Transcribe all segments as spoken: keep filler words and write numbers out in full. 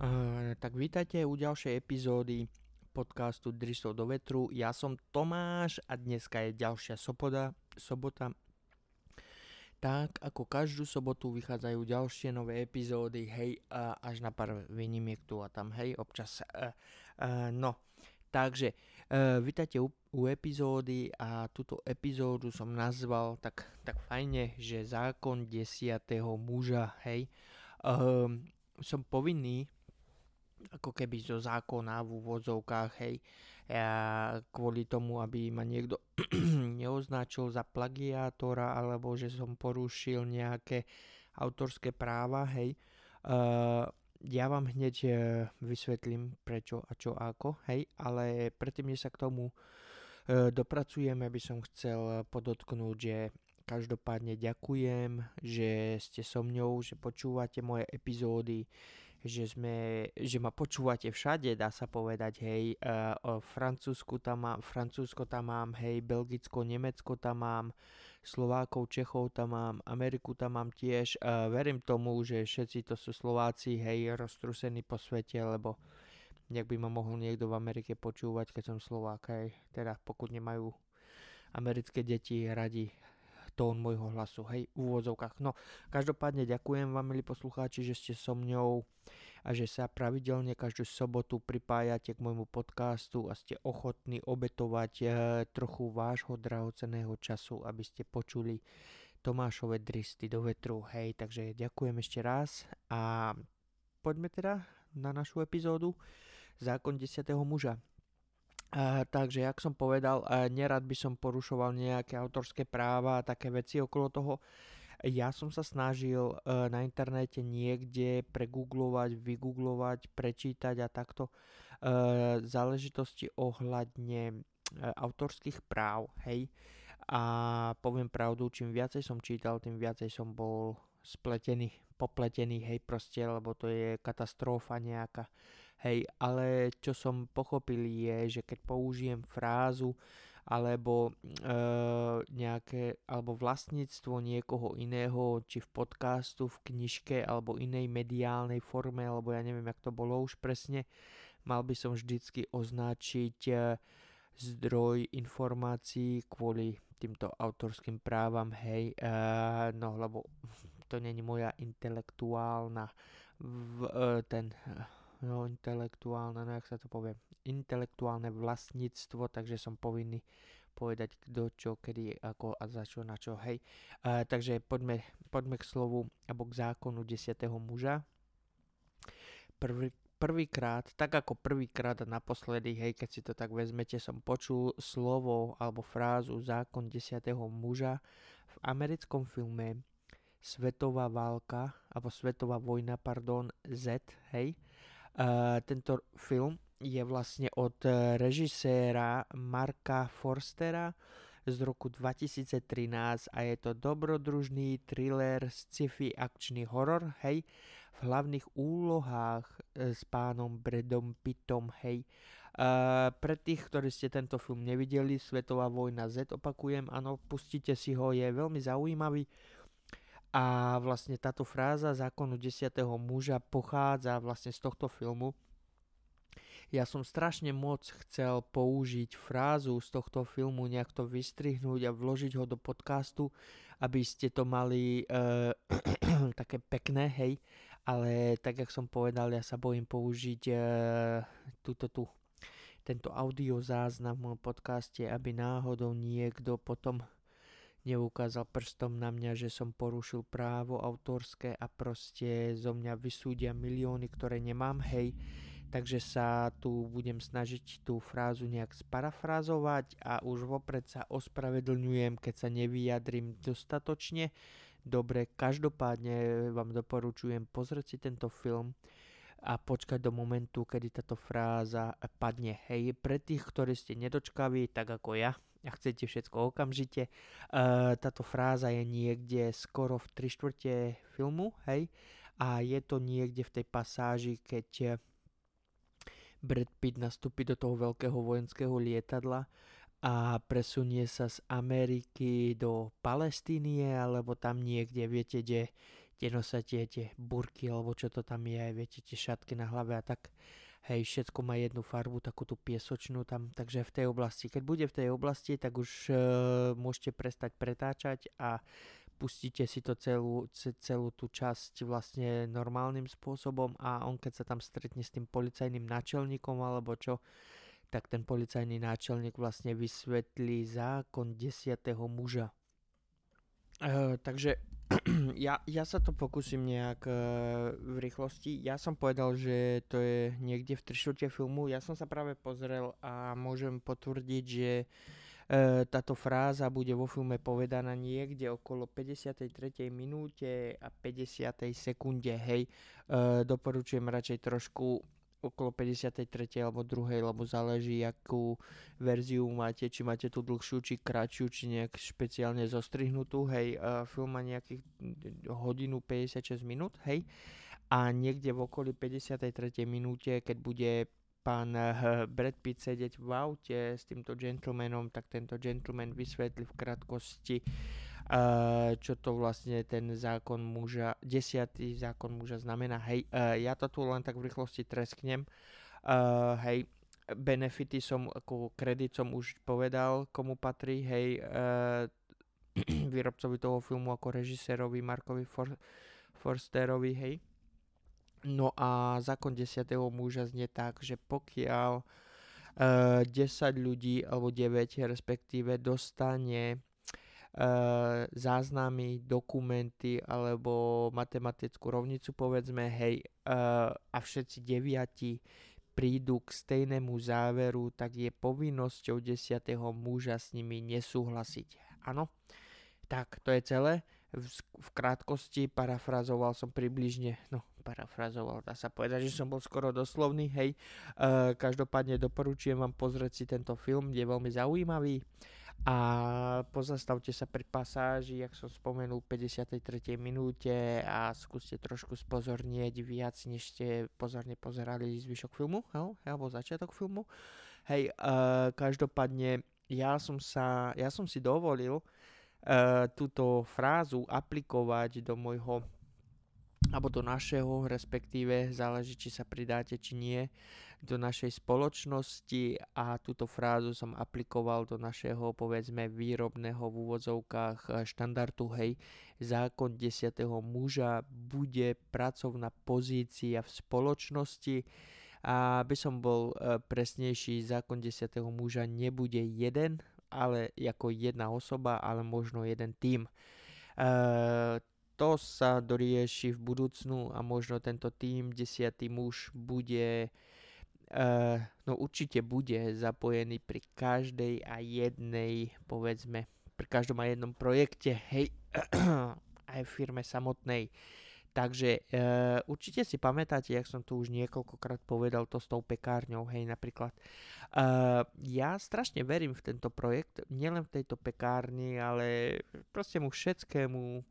Uh, tak vítajte u ďalšej epizódy podcastu Drislo do vetru. Ja som Tomáš a dneska je ďalšia soboda, sobota. Tak ako každú sobotu vychádzajú ďalšie nové epizódy, hej, uh, až na pár výnimiek tu a tam, hej, občas. Uh, uh, no, takže uh, vítajte u, u epizódy a túto epizódu som nazval tak, tak fajne, že zákon desiatého muža, hej. Uh, som povinný ako keby zo zákona v úvodzovkách, hej, ja, kvôli tomu, aby ma niekto neoznačil za plagiátora alebo že som porušil nejaké autorské práva, hej. Uh, ja vám hneď uh, vysvetlím prečo a čo ako, hej, ale predtým, než sa k tomu uh, dopracujeme, by som chcel podotknúť, že každopádne ďakujem, že ste so mňou, že počúvate moje epizódy, že, sme, že ma počúvate všade, dá sa povedať, hej, uh, o Francúzsku tam mám, Francúzsko tam mám, hej, Belgicko, Nemecko tam mám, Slovákov, Čechov tam mám, Ameriku tam mám tiež, uh, verím tomu, že všetci to sú Slováci, hej, roztrusení po svete, lebo nejak by ma mohol niekto v Amerike počúvať, keď som Slovák, hej, teda pokud nemajú americké deti radi tón môjho hlasu, hej, v úvodzovkách. No, každopádne ďakujem vám, milí poslucháči, že ste so mňou a že sa pravidelne každú sobotu pripájate k môjmu podcastu a ste ochotní obetovať e, trochu vášho drahocenného času, aby ste počuli Tomášove dristy do vetru, hej, takže ďakujem ešte raz a poďme teda na našu epizódu Zákon desiatého muža. Uh, takže, jak som povedal, uh, nerad by som porušoval nejaké autorské práva a také veci okolo toho. Ja som sa snažil uh, na internete niekde pregooglovať, vygooglovať, prečítať a takto uh, záležitosti ohľadne uh, autorských práv, hej. A poviem pravdu, čím viacej som čítal, tým viacej som bol spletený, popletený, hej, proste, lebo to je katastrofa nejaká. Hej, ale čo som pochopil je, že keď použijem frázu alebo e, nejaké alebo vlastníctvo niekoho iného, či v podcastu, v knižke alebo inej mediálnej forme, alebo ja neviem, jak to bolo už presne, mal by som vždycky označiť e, zdroj informácií kvôli týmto autorským právam, hej, e, no lebo to není moja intelektuálna v, e, ten... No, intelektuálne, no jak sa to povie, intelektuálne vlastníctvo, takže som povinný povedať kto, čo, kedy, ako a za čo, na čo, hej. Uh, takže poďme, poďme k slovu, alebo k zákonu desiatého muža. Prvý, prvýkrát, tak ako prvýkrát a naposledy, hej, keď si to tak vezmete, som počul slovo alebo frázu zákon desiatého muža v americkom filme Svetová válka, alebo Svetová vojna, pardon, Z, hej. Uh, tento film je vlastne od uh, režiséra Marka Forstera z roku dvetisíctrinásť a je to dobrodružný thriller, sci-fi, akčný horor, hej, v hlavných úlohách uh, s pánom Bradom Pittom, hej. Uh, pre tých, ktorí ste tento film nevideli, Svetová vojna Z, opakujem, áno, pustite si ho, je veľmi zaujímavý. A vlastne táto fráza zákonu desiatého muža pochádza vlastne z tohto filmu. Ja som strašne moc chcel použiť frázu z tohto filmu, nejak to vystrihnúť a vložiť ho do podcastu, aby ste to mali uh, také pekné, hej. Ale tak, jak som povedal, ja sa bojím použiť uh, túto tú, tento audiozáznam v mojom podcaste, aby náhodou niekto potom neukázal prstom na mňa, že som porušil právo autorské a proste zo mňa vysúdia milióny, ktoré nemám, hej. Takže sa tu budem snažiť tú frázu nejak sparafrázovať a už vopred sa ospravedlňujem, keď sa nevyjadrím dostatočne. Dobre, každopádne vám doporučujem pozrieť si tento film a počkať do momentu, kedy táto fráza padne, hej. Pre tých, ktorí ste nedočkaví, tak ako ja, a chcete všetko okamžite, uh, táto fráza je niekde skoro v tri štvrte filmu, hej, a je to niekde v tej pasáži, keď Brad Pitt nastúpi do toho veľkého vojenského lietadla a presunie sa z Ameriky do Palestíny, alebo tam niekde, viete, kde tie nosatie, tie burky, alebo čo to tam je, viete, tie šatky na hlave a tak, hej, všetko má jednu farbu, takú tú piesočnú tam, takže v tej oblasti, keď bude v tej oblasti, tak už e, môžete prestať pretáčať a pustíte si to celú, celú tú časť vlastne normálnym spôsobom a on keď sa tam stretne s tým policajným náčelníkom alebo čo, tak ten policajný náčelník vlastne vysvetlí zákon desiatého muža. E, takže ja, ja sa to pokúsim nejak e, v rýchlosti. Ja som povedal, že to je niekde v trišute filmu. Ja som sa práve pozrel a môžem potvrdiť, že táto fráza bude vo filme povedaná niekde okolo päťdesiatej tretej minúte a päťdesiatej sekunde, hej. E, doporučujem radšej trošku okolo päťdesiatej tretej alebo druhej, lebo záleží, akú verziu máte, či máte tú dlhšiu, či kratšiu, či nejak špeciálne zostrihnutú, hej. E, film má nejakých hodinu päťdesiatšesť minút, hej. A niekde v okolí päťdesiatej tretej minúte, keď bude pán Brad Pitt sedieť v aute s týmto gentlemanom, tak tento gentleman vysvetlí v krátkosti, čo to vlastne ten zákon muža, desiatý zákon muža znamená. Hej, ja to tu len tak v rýchlosti tresknem. Hej, benefity som, ako kredit som už povedal, komu patrí, hej, výrobcovi toho filmu ako režisérovi Markovi For- Forsterovi, hej. No a zákon desiatého muža znie tak, že pokiaľ uh, desať ľudí alebo deväť respektíve dostane uh, záznamy, dokumenty alebo matematickú rovnicu povedzme, hej, uh, a všetci deviati prídu k stejnému záveru, tak je povinnosťou desiatého muža s nimi nesúhlasiť. Áno, tak to je celé. V, v krátkosti parafrazoval som približne, no parafrazoval, dá sa povedať, že som bol skoro doslovný, hej. E, každopádne doporučujem vám pozrieť si tento film, je veľmi zaujímavý a pozastavte sa pri pasáži, jak som spomenul, päťdesiatej tretej minúte a skúste trošku spozornieť viac, než ste pozorne pozerali zvyšok filmu, hej, alebo začiatok filmu. Hej, e, každopádne ja som sa, ja som si dovolil Uh, túto frázu aplikovať do môjho alebo do našeho, respektíve záleží, či sa pridáte, či nie, do našej spoločnosti a túto frázu som aplikoval do našeho, povedzme, výrobného v úvodzovkách štandardu, hej, zákon desiatého muža bude pracovná pozícia v spoločnosti. A aby som bol uh, presnejší, zákon desiatého muža nebude jeden, ale ako jedna osoba, ale možno jeden tím. E, to sa dorieši v budúcnu a možno tento tím, desiatý muž, bude, e, no určite bude zapojený pri každej a jednej, povedzme, pri každom a jednom projekte, hej, aj firme samotnej. Takže e, určite si pamätáte, jak som tu už niekoľkokrát povedal to s tou pekárňou, hej, napríklad. E, ja strašne verím v tento projekt, nielen v tejto pekárni, ale proste mu všetkému, e,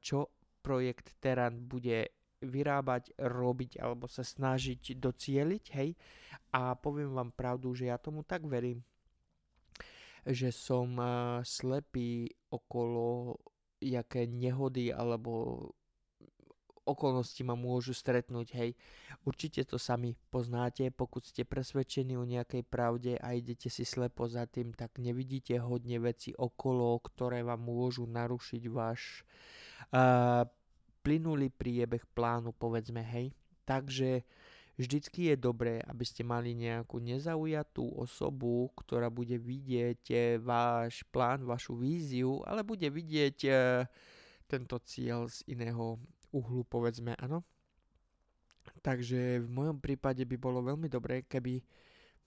čo projekt Terán bude vyrábať, robiť alebo sa snažiť docieliť, hej. A poviem vám pravdu, že ja tomu tak verím, že som e, slepý okolo jaké nehody alebo okolnosti ma môžu stretnúť, hej. Určite to sami poznáte, pokud ste presvedčení o nejakej pravde a idete si slepo za tým, tak nevidíte hodne veci okolo, ktoré vám môžu narušiť váš uh, plynulý priebeh plánu, povedzme, hej. Takže vždycky je dobré, aby ste mali nejakú nezaujatú osobu, ktorá bude vidieť váš plán, vašu víziu, ale bude vidieť e, tento cieľ z iného uhlu, povedzme, áno. Takže v mojom prípade by bolo veľmi dobré, keby,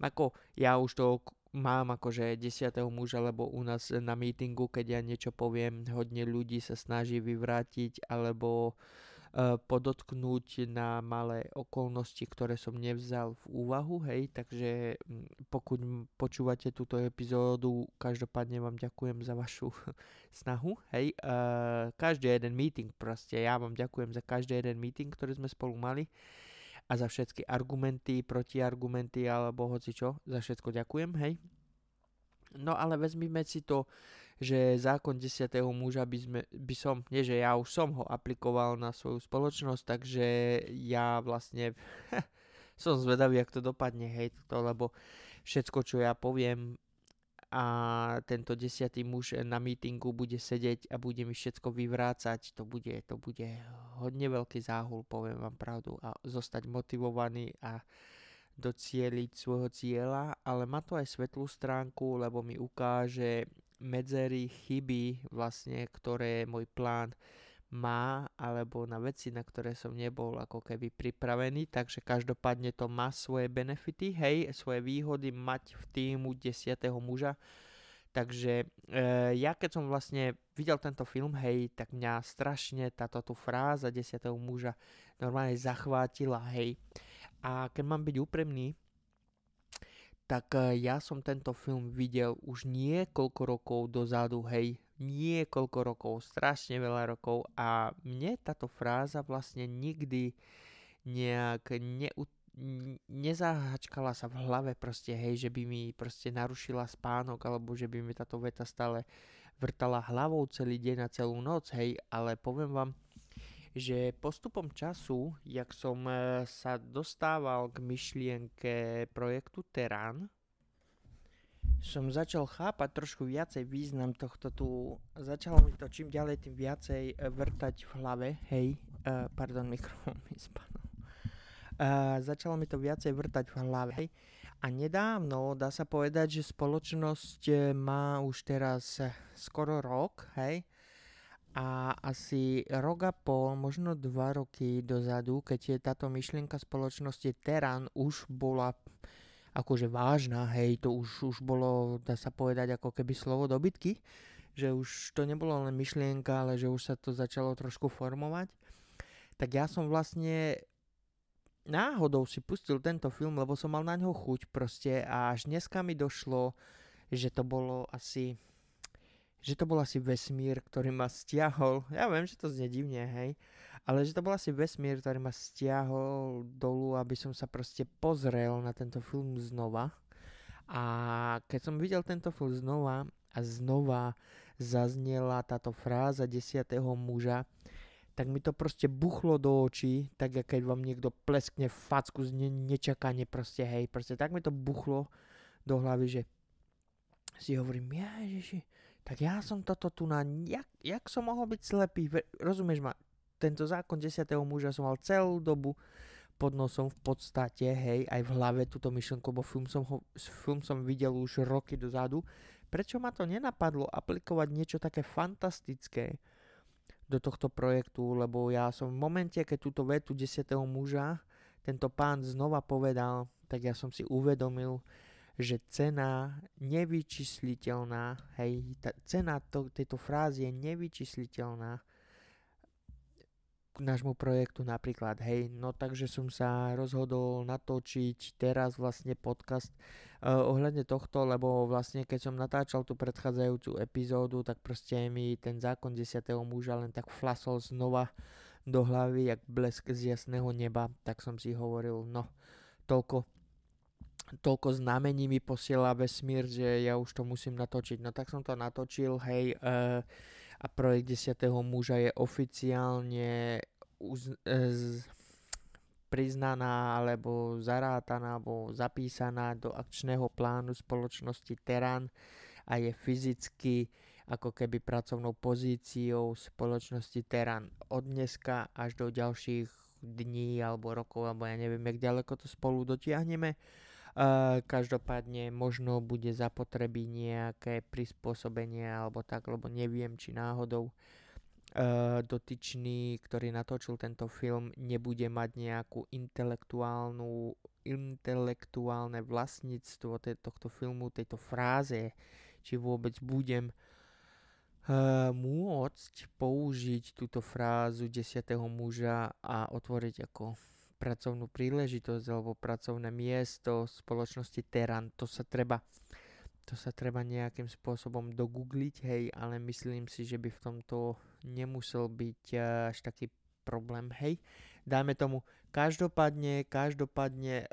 ako ja už to mám akože desiatého muža, lebo u nás na mítingu, keď ja niečo poviem, hodne ľudí sa snaží vyvrátiť, alebo podotknúť na malé okolnosti, ktoré som nevzal v úvahu, hej, takže pokud počúvate túto epizódu, každopádne vám ďakujem za vašu snahu, hej, uh, každý jeden meeting proste, ja vám ďakujem za každý jeden meeting, ktorý sme spolu mali a za všetky argumenty, protiargumenty alebo hocičo, za všetko ďakujem, hej. No ale vezmime si to že zákon desiatého muža by, sme, by som, nie že ja už som ho aplikoval na svoju spoločnosť, takže ja vlastne som zvedavý, jak to dopadne, hej, to, lebo všetko, čo ja poviem a tento desiatý muž na mítingu bude sedieť a bude mi všetko vyvrácať, to bude, to bude hodne veľký záhul, poviem vám pravdu, a zostať motivovaný a docieliť svojho cieľa, ale má to aj svetlú stránku, lebo mi ukáže medzery, chyby vlastne, ktoré môj plán má, alebo na veci, na ktoré som nebol ako keby pripravený, takže každopádne to má svoje benefity, hej, svoje výhody mať v týmu desiatého muža. Takže e, ja keď som vlastne videl tento film, hej, tak mňa strašne táto tú fráza desiatého muža normálne zachvátila, hej. A keď mám byť úprimný, tak ja som tento film videl už niekoľko rokov dozadu, hej, niekoľko rokov, strašne veľa rokov, a mne táto fráza vlastne nikdy nejak neut- nezahačkala sa v hlave proste, hej, že by mi proste narušila spánok, alebo že by mi táto veta stále vrtala hlavou celý deň a celú noc, hej, ale poviem vám, že postupom času, jak som sa dostával k myšlienke projektu Terán, som začal chápať trošku viacej význam tohto tu. Začalo mi to čím ďalej, tým viacej vrtať v hlave. Hej, uh, pardon, mikrofón mi spadol. Uh, začalo mi to viacej vrtať v hlave. Hej. A nedávno, dá sa povedať, že spoločnosť má už teraz skoro rok, hej, a asi rok a pol, možno dva roky dozadu, keď je táto myšlienka spoločnosti Terán už bola akože vážna, hej, to už, už bolo, dá sa povedať, ako keby slovo dobytky, že už to nebolo len myšlienka, ale že už sa to začalo trošku formovať, tak ja som vlastne náhodou si pustil tento film, lebo som mal na ňo chuť proste, a až dneska mi došlo, že to bolo asi... že to bol asi vesmír, ktorý ma stiahol, ja viem, že to znie divne, hej, ale že to bol asi vesmír, ktorý ma stiahol dolu, aby som sa proste pozrel na tento film znova. A keď som videl tento film znova a znova zaznela táto fráza desiatého muža, tak mi to proste buchlo do očí, tak ako keď vám niekto pleskne facku z ne- nečakanie proste, hej, proste tak mi to buchlo do hlavy, že si hovorím, ježiši, tak ja som toto tu na... Jak, jak som mohol byť slepý? Rozumieš ma? Tento zákon desiatého muža som mal celú dobu pod nosom v podstate, hej, aj v hlave túto myšlenku, bo film som, ho, film som videl už roky dozadu. Prečo ma to nenapadlo aplikovať niečo také fantastické do tohto projektu? Lebo ja som v momente, keď túto vetu desiatého muža tento pán znova povedal, tak ja som si uvedomil, že cena nevyčísliteľná, hej, tá cena to, tejto frázy je nevyčísliteľná k nášmu projektu napríklad, hej, no takže som sa rozhodol natočiť teraz vlastne podcast eh, ohľadne tohto, lebo vlastne keď som natáčal tú predchádzajúcu epizódu, tak proste mi ten zákon desiatého muža len tak flasol znova do hlavy, jak blesk z jasného neba, tak som si hovoril, no, toľko toľko znamení mi posiela vesmír, že ja už to musím natočiť. No tak som to natočil, hej, e, a projekt desiatého muža je oficiálne uz, e, z, priznaná, alebo zarátaná, alebo zapísaná do akčného plánu spoločnosti Terán a je fyzicky ako keby pracovnou pozíciou spoločnosti Terán od dneska až do ďalších dní alebo rokov, alebo ja neviem, jak ďaleko to spolu dotiahneme. Uh, každopádne možno bude zapotreby nejaké prispôsobenie alebo tak, lebo neviem, či náhodou uh, dotyčný, ktorý natočil tento film, nebude mať nejakú intelektuálnu intelektuálne vlastníctvo te- tohto filmu, tejto fráze, či vôbec budem uh, môcť použiť túto frázu desiatého muža a otvoriť ako pracovnú príležitosť alebo pracovné miesto spoločnosti Terán. To sa treba, to sa treba nejakým spôsobom dogoogliť, hej, ale myslím si, že by v tomto nemusel byť až taký problém, hej. Dáme tomu, každopádne, každopádne, e,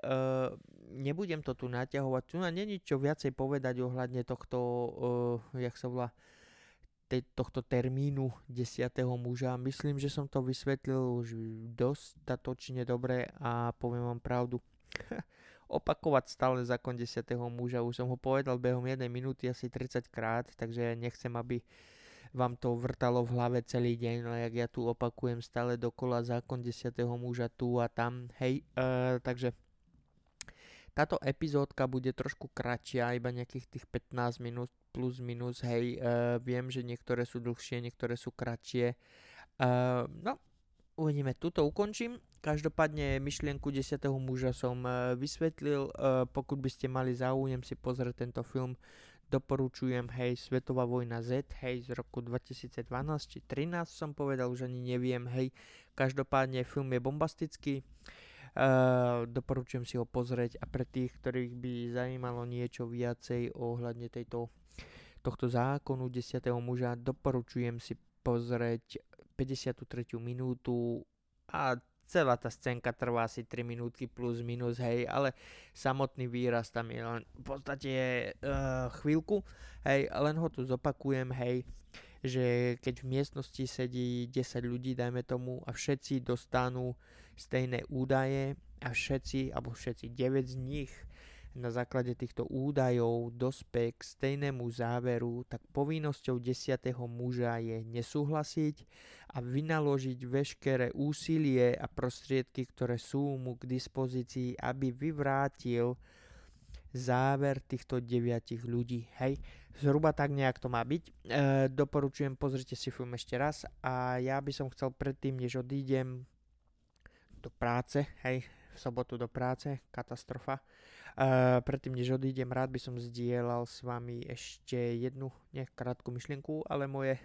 nebudem to tu naťahovať, tu na nie ničo viacej povedať ohľadne tohto, e, jak sa volá, tohto termínu desiateho muža. Myslím, že som to vysvetlil už dostatočne dobre a poviem vám pravdu. Opakovať stále zákon desiateho muža. Už som ho povedal behom jednej minúty asi tridsať krát, takže nechcem, aby vám to vrtalo v hlave celý deň, ale jak ja tu opakujem stále dokola zákon desiateho muža tu a tam. Hej, uh, takže táto epizódka bude trošku kratšia, iba nejakých tých pätnásť minút plus minus, hej, uh, viem, že niektoré sú dlhšie, niektoré sú kratšie. Uh, no, uvidíme, tuto ukončím. Každopádne myšlienku desiateho muža som uh, vysvetlil, uh, pokud by ste mali záujem si pozrieť tento film, doporučujem, hej, Svetová vojna Z, hej, z roku dvetisícdvanásť či dvetisíctrinásť som povedal, už ani neviem, hej. Každopádne film je bombastický. Uh, doporučujem si ho pozrieť a pre tých, ktorých by zaujímalo niečo viacej ohľadne tejto, tohto zákonu desiateho muža, doporučujem si pozrieť päťdesiatu tretiu minútu a celá tá scénka trvá asi tri minútky plus minus, hej, ale samotný výraz tam je len v podstate uh, chvíľku, hej, len ho tu zopakujem, hej, že keď v miestnosti sedí desať ľudí, dajme tomu, a všetci dostanú stejné údaje a všetci, alebo všetci deväť z nich na základe týchto údajov dospie k stejnému záveru, tak povinnosťou desiateho muža je nesúhlasiť a vynaložiť veškeré úsilie a prostriedky, ktoré sú mu k dispozícii, aby vyvrátil záver týchto deviatich ľudí, hej. Zhruba tak nejak to má byť. E, doporučujem, pozrite si film ešte raz a ja by som chcel predtým, než odídem do práce, hej, v sobotu do práce, katastrofa. E, predtým, než odídem, rád by som zdieľal s vami ešte jednu, nie krátku myšlienku, ale moje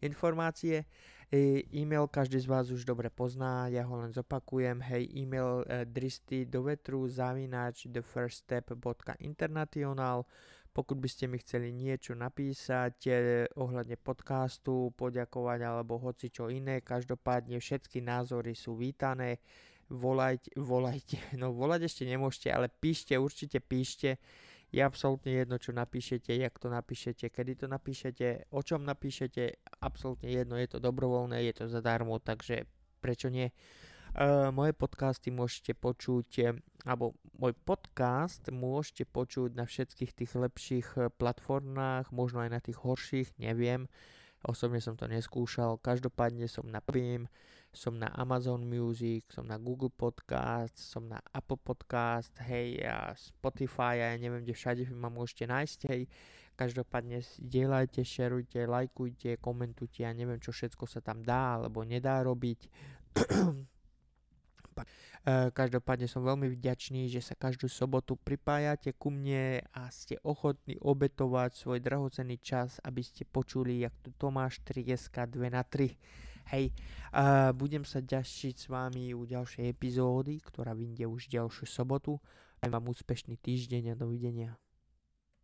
informácie. E, e-mail každý z vás už dobre pozná, ja ho len zopakujem, hej, e-mail e, dristy do vetru zavináč the first step dot international. Pokud by ste mi chceli niečo napísať eh, ohľadne podcastu, poďakovať alebo hoci čo iné, každopádne všetky názory sú vítané. Volajte, volajte, no volať ešte nemôžete, ale píšte, určite píšte. Je absolútne jedno, čo napíšete, jak to napíšete, kedy to napíšete, o čom napíšete, absolútne jedno, je to dobrovoľné, je to zadarmo, takže prečo nie? Uh, moje podcasty môžete počuť, alebo môj podcast môžete počuť na všetkých tých lepších platformách, možno aj na tých horších, neviem, osobne som to neskúšal, každopádne som na Pim, som na Amazon Music, som na Google Podcast, som na Apple Podcast, hej, a Spotify, a ja neviem, kde všade ma môžete nájsť, hej. Každopádne zdieľajte, šerujte, lajkujte, komentujte, ja neviem, čo všetko sa tam dá alebo nedá robiť. Každopádne som veľmi vďačný, že sa každú sobotu pripájate ku mne a ste ochotní obetovať svoj drahocenný čas, aby ste počuli, jak tu Tomáš trieska dva na tri. Hej, uh, budem sa ďašiť s vami u ďalšej epizódy, ktorá vyjde už ďalšiu sobotu. Aj vám úspešný týždeň a dovidenia.